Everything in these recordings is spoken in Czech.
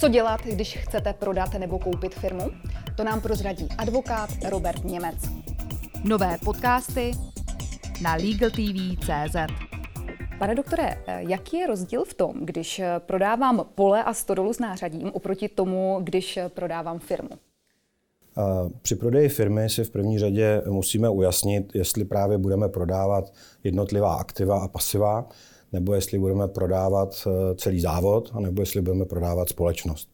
Co dělat, když chcete prodat nebo koupit firmu? To nám prozradí advokát Robert Němec. Nové podcasty na LegalTV.cz. Pane doktore, jaký je rozdíl v tom, když prodávám pole a stodolu s nářadím oproti tomu, když prodávám firmu? Při prodeji firmy si v první řadě musíme ujasnit, jestli právě budeme prodávat jednotlivá aktiva a pasiva, nebo jestli budeme prodávat celý závod, nebo jestli budeme prodávat společnost.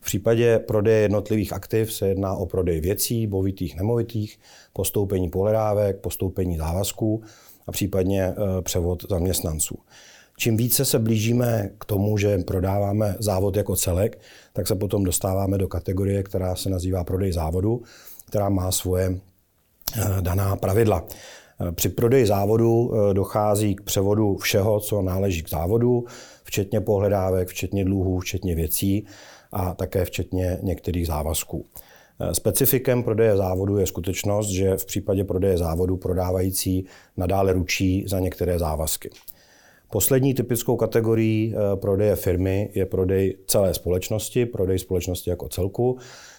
V případě prodeje jednotlivých aktiv se jedná o prodej věcí, movitých, nemovitých, postoupení pohledávek, postoupení závazků a případně převod zaměstnanců. Čím více se blížíme k tomu, že prodáváme závod jako celek, tak se potom dostáváme do kategorie, která se nazývá prodej závodu, která má svoje daná pravidla. Při prodeji závodu dochází k převodu všeho, co náleží k závodu, včetně pohledávek, včetně dluhů, včetně věcí a také včetně některých závazků. Specifikem prodeje závodu je skutečnost, že v případě prodeje závodu prodávající nadále ručí za některé závazky. Poslední typickou kategorií prodeje firmy je prodej celé společnosti, prodej společnosti jako celku,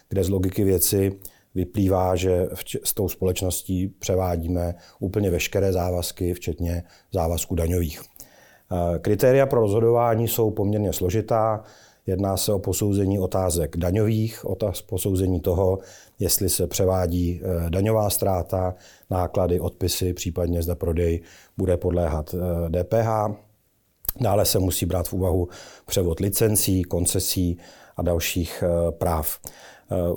kde z logiky věci vyplývá, že s tou společností převádíme úplně veškeré závazky, včetně závazků daňových. Kritéria pro rozhodování jsou poměrně složitá. Jedná se o posouzení otázek daňových, posouzení toho, jestli se převádí daňová ztráta, náklady, odpisy, případně zda prodej bude podléhat DPH. Dále se musí brát v úvahu převod licencí, koncesí a dalších práv.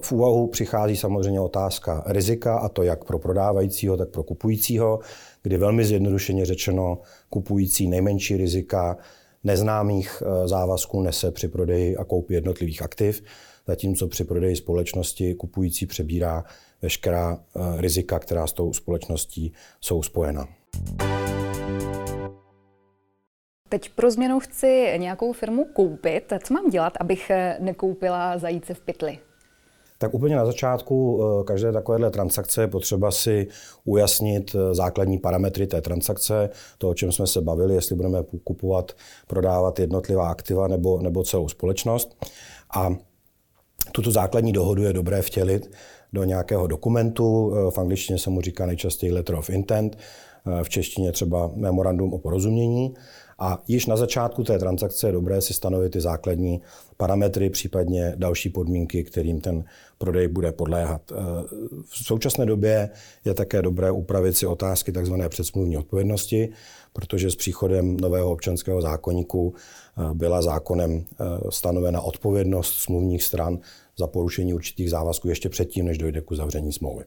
V úvahu přichází samozřejmě otázka rizika, a to jak pro prodávajícího, tak pro kupujícího, kdy velmi zjednodušeně řečeno kupující nejmenší rizika neznámých závazků nese při prodeji a koupi jednotlivých aktiv, zatímco při prodeji společnosti kupující přebírá veškerá rizika, která s tou společností jsou spojena. Teď pro změnu chci nějakou firmu koupit. Co mám dělat, abych nekoupila zajíce v pytli? Tak úplně na začátku každé takovéhle transakce je potřeba si ujasnit základní parametry té transakce, to, o čem jsme se bavili, jestli budeme kupovat, prodávat jednotlivá aktiva nebo celou společnost. A tuto základní dohodu je dobré vtělit do nějakého dokumentu, v angličtině se mu říká nejčastěji letter of intent, v češtině třeba memorandum o porozumění. A již na začátku té transakce je dobré si stanovit ty základní parametry, případně další podmínky, kterým ten prodej bude podléhat. V současné době je také dobré upravit si otázky tzv. Předsmluvní odpovědnosti, protože s příchodem nového občanského zákoníku byla zákonem stanovena odpovědnost smluvních stran za porušení určitých závazků ještě předtím, než dojde k uzavření smlouvy.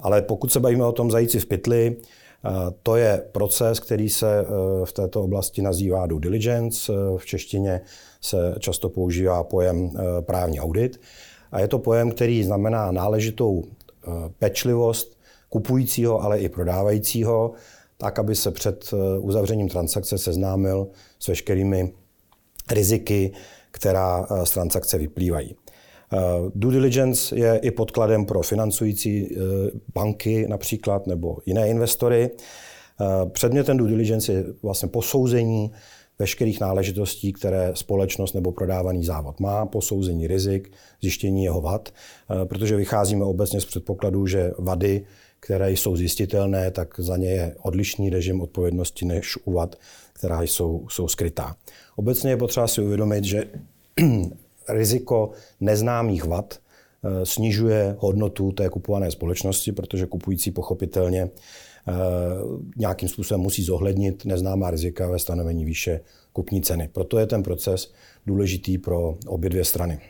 Ale pokud se bavíme o tom zajíci v pytli, to je proces, který se v této oblasti nazývá due diligence. V češtině se často používá pojem právní audit. A je to pojem, který znamená náležitou pečlivost kupujícího, ale i prodávajícího, tak, aby se před uzavřením transakce seznámil s veškerými riziky, která z transakce vyplývají. Due diligence je i podkladem pro financující banky například nebo jiné investory. Předmětem due diligence je vlastně posouzení veškerých náležitostí, které společnost nebo prodávaný závod má, posouzení rizik, zjištění jeho vad, protože vycházíme obecně z předpokladu, že vady, které jsou zjistitelné, tak za ně je odlišný režim odpovědnosti než u vad, která jsou skrytá. Obecně je potřeba si uvědomit, že riziko neznámých vad snižuje hodnotu té kupované společnosti, protože kupující pochopitelně nějakým způsobem musí zohlednit neznámá rizika ve stanovení výše kupní ceny. Proto je ten proces důležitý pro obě dvě strany.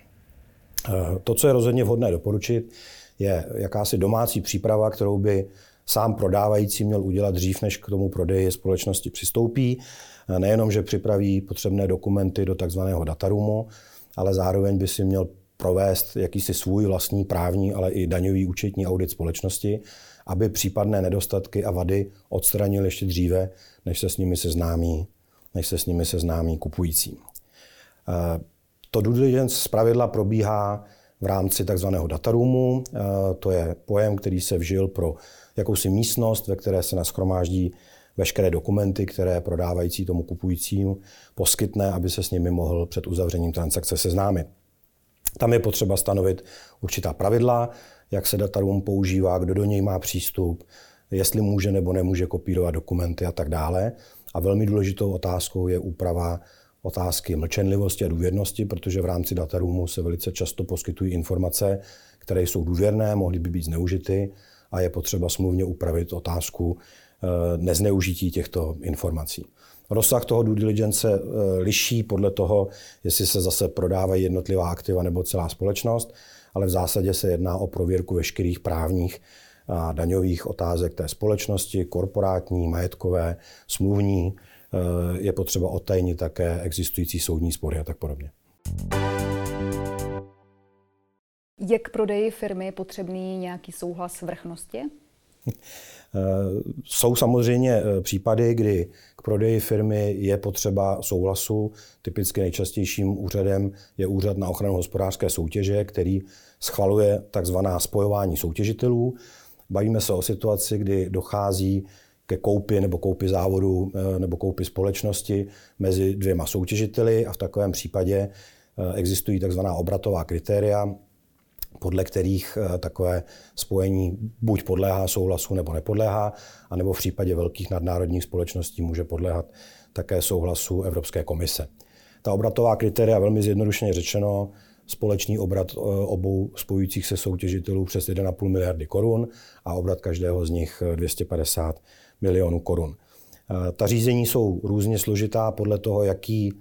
To, co je rozhodně vhodné doporučit, je jakási domácí příprava, kterou by sám prodávající měl udělat dřív, než k tomu prodeji společnosti přistoupí. Nejenom, že připraví potřebné dokumenty do takzvaného dataroomu, ale zároveň by si měl provést jakýsi svůj vlastní právní, ale i daňový účetní audit společnosti, aby případné nedostatky a vady odstranil ještě dříve, než se s nimi seznámí kupující. To due diligence zpravidla probíhá v rámci takzvaného dataroomu. To je pojem, který se vžil pro jakousi místnost, ve které se nashromáždí veškeré dokumenty, které prodávající tomu kupujícímu poskytne, aby se s nimi mohl před uzavřením transakce seznámit. Tam je potřeba stanovit určitá pravidla, jak se datarum používá, kdo do něj má přístup, jestli může nebo nemůže kopírovat dokumenty a tak dále. A velmi důležitou otázkou je úprava otázky mlčenlivosti a důvěrnosti, protože v rámci datarumu se velice často poskytují informace, které jsou důvěrné, mohly by být zneužity a je potřeba smluvně upravit otázku nezneužití těchto informací. Rozsah toho due diligence se liší podle toho, jestli se zase prodávají jednotlivá aktiva nebo celá společnost, ale v zásadě se jedná o prověrku veškerých právních a daňových otázek té společnosti, korporátní, majetkové, smluvní. Je potřeba odtajnit také existující soudní spory a tak podobně. Je k prodeji firmy potřebný nějaký souhlas svrchnosti? Jsou samozřejmě případy, kdy k prodeji firmy je potřeba souhlasu. Typicky nejčastějším úřadem je Úřad na ochranu hospodářské soutěže, který schvaluje takzvaná spojování soutěžitelů. Bavíme se o situaci, kdy dochází ke koupi nebo koupi závodu nebo koupi společnosti mezi dvěma soutěžiteli a v takovém případě existují takzvaná obratová kritéria, podle kterých takové spojení buď podléhá souhlasu nebo nepodléhá, anebo v případě velkých nadnárodních společností může podléhat také souhlasu Evropské komise. Ta obratová kritéria, velmi zjednodušeně řečeno, společný obrat obou spojujících se soutěžitelů přes 1,5 miliardy korun a obrat každého z nich 250 milionů korun. Ta řízení jsou různě složitá podle toho, jaký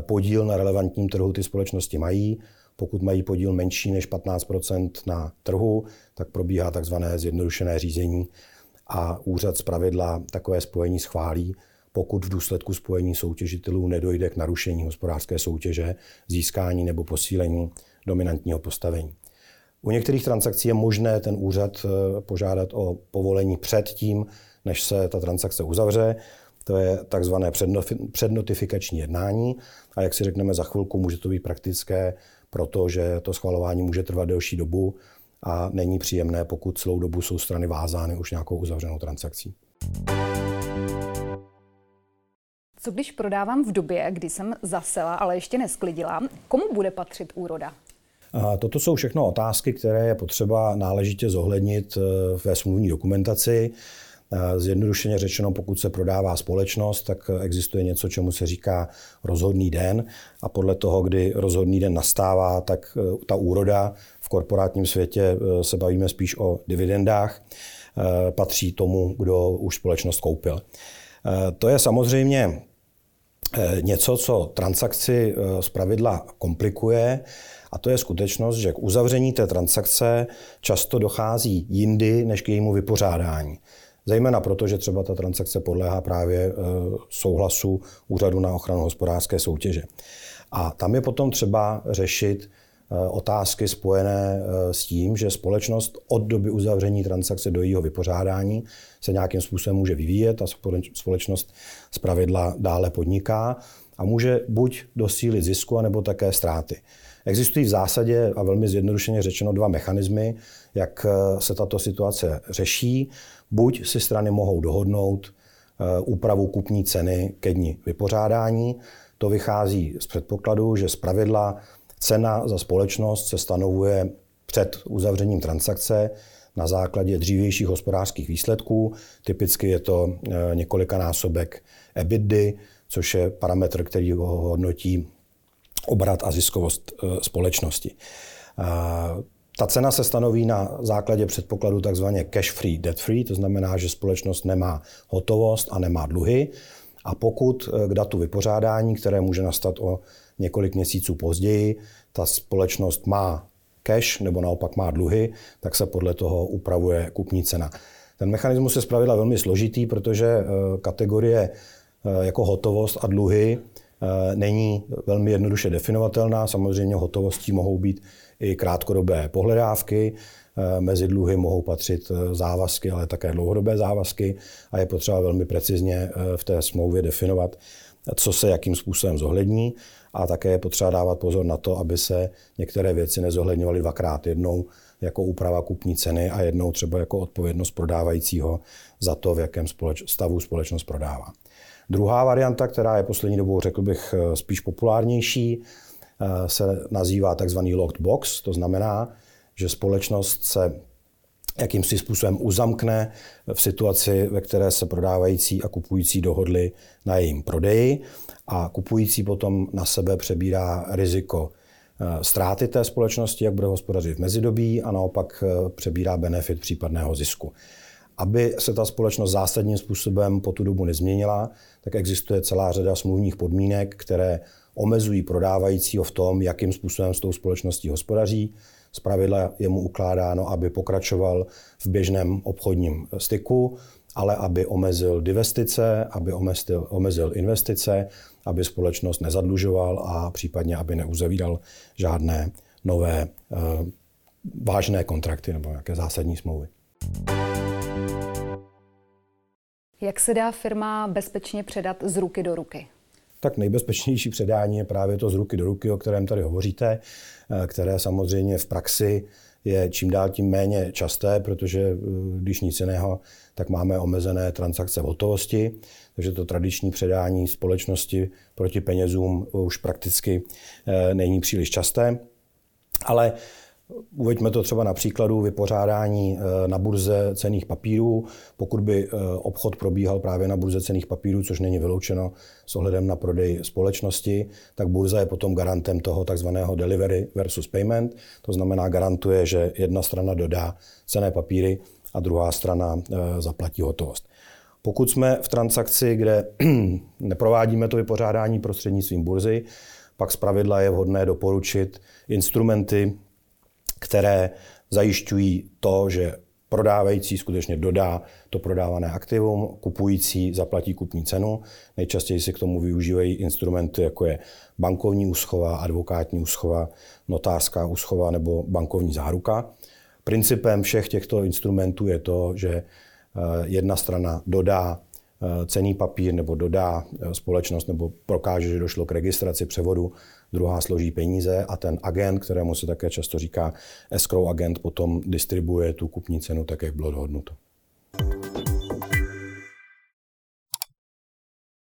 podíl na relevantním trhu ty společnosti mají. Pokud mají podíl menší než 15% na trhu, tak probíhá takzvané zjednodušené řízení a úřad zpravidla takové spojení schválí, pokud v důsledku spojení soutěžitelů nedojde k narušení hospodářské soutěže, získání nebo posílení dominantního postavení. U některých transakcí je možné ten úřad požádat o povolení před tím, než se ta transakce uzavře. To je takzvané přednotifikační jednání a jak si řekneme za chvilku, může to být praktické, protože to schvalování může trvat delší dobu a není příjemné, pokud celou dobu jsou strany vázány už nějakou uzavřenou transakcí. Co když prodávám v době, kdy jsem zasela, ale ještě nesklidila, komu bude patřit úroda? Toto jsou všechno otázky, které je potřeba náležitě zohlednit ve smluvní dokumentaci. Zjednodušeně řečeno, pokud se prodává společnost, tak existuje něco, čemu se říká rozhodný den a podle toho, kdy rozhodný den nastává, tak ta úroda v korporátním světě, se bavíme spíš o dividendách, patří tomu, kdo už společnost koupil. To je samozřejmě něco, co transakci zpravidla komplikuje, a to je skutečnost, že k uzavření té transakce často dochází jindy než k jejímu vypořádání. Zejména proto, že třeba ta transakce podléhá právě souhlasu Úřadu na ochranu hospodářské soutěže. A tam je potom třeba řešit otázky spojené s tím, že společnost od doby uzavření transakce do jejího vypořádání se nějakým způsobem může vyvíjet a společnost zpravidla dále podniká a může buď docílit zisku, nebo také ztráty. Existují v zásadě a velmi zjednodušeně řečeno dva mechanismy, jak se tato situace řeší. Buď si strany mohou dohodnout úpravu kupní ceny ke dni vypořádání. To vychází z předpokladu, že zpravidla cena za společnost se stanovuje před uzavřením transakce na základě dřívějších hospodářských výsledků. Typicky je to několikanásobek EBITDA, což je parametr, který hodnotí obrat a ziskovost společnosti. Ta cena se stanoví na základě předpokladu takzvaně cash free, debt free, to znamená, že společnost nemá hotovost a nemá dluhy. A pokud k datu vypořádání, které může nastat o několik měsíců později, ta společnost má cash nebo naopak má dluhy, tak se podle toho upravuje kupní cena. Ten mechanismus je zpravidla velmi složitý, protože kategorie jako hotovost a dluhy není velmi jednoduše definovatelná. Samozřejmě hotovostí mohou být i krátkodobé pohledávky, mezi dluhy mohou patřit závazky, ale také dlouhodobé závazky a je potřeba velmi precizně v té smlouvě definovat, co se jakým způsobem zohlední a také je potřeba dávat pozor na to, aby se některé věci nezohledňovaly dvakrát, jednou jako úprava kupní ceny a jednou třeba jako odpovědnost prodávajícího za to, v jakém stavu společnost prodává. Druhá varianta, která je poslední dobou, řekl bych, spíš populárnější, se nazývá tzv. Locked box, to znamená, že společnost se jakýmsi způsobem uzamkne v situaci, ve které se prodávající a kupující dohodli na jejím prodeji a kupující potom na sebe přebírá riziko ztráty té společnosti, jak bude hospodařit v mezidobí a naopak přebírá benefit případného zisku. Aby se ta společnost zásadním způsobem po tu dobu nezměnila, tak existuje celá řada smluvních podmínek, které omezují prodávajícího v tom, jakým způsobem s tou společností hospodaří. Zpravidla je mu ukládáno, aby pokračoval v běžném obchodním styku, ale aby omezil divestice, aby omezil investice, aby společnost nezadlužoval a případně, aby neuzavíral žádné nové vážné kontrakty nebo nějaké zásadní smlouvy. Jak se dá firma bezpečně předat z ruky do ruky? Tak nejbezpečnější předání je právě to z ruky do ruky, o kterém tady hovoříte, které samozřejmě v praxi je čím dál tím méně časté, protože když nic jiného, tak máme omezené transakce v hotovosti, takže to tradiční předání společnosti proti penězům už prakticky není příliš časté. Ale uveďme to třeba na příkladu vypořádání na burze cenných papírů. Pokud by obchod probíhal právě na burze cenných papírů, což není vyloučeno s ohledem na prodej společnosti, tak burza je potom garantem toho takzvaného delivery versus payment. To znamená, garantuje, že jedna strana dodá cenné papíry a druhá strana zaplatí hotovost. Pokud jsme v transakci, kde neprovádíme to vypořádání prostřednictvím burzy, pak zpravidla je vhodné doporučit instrumenty, které zajišťují to, že prodávající skutečně dodá to prodávané aktivum, kupující zaplatí kupní cenu. Nejčastěji se k tomu využívají instrumenty, jako je bankovní úschova, advokátní úschova, notářská úschova nebo bankovní záruka. Principem všech těchto instrumentů je to, že jedna strana dodá cenný papír nebo dodá společnost nebo prokáže, že došlo k registraci převodu, druhá složí peníze a ten agent, kterému se také často říká escrow agent, potom distribuuje tu kupní cenu tak, jak bylo dohodnuto.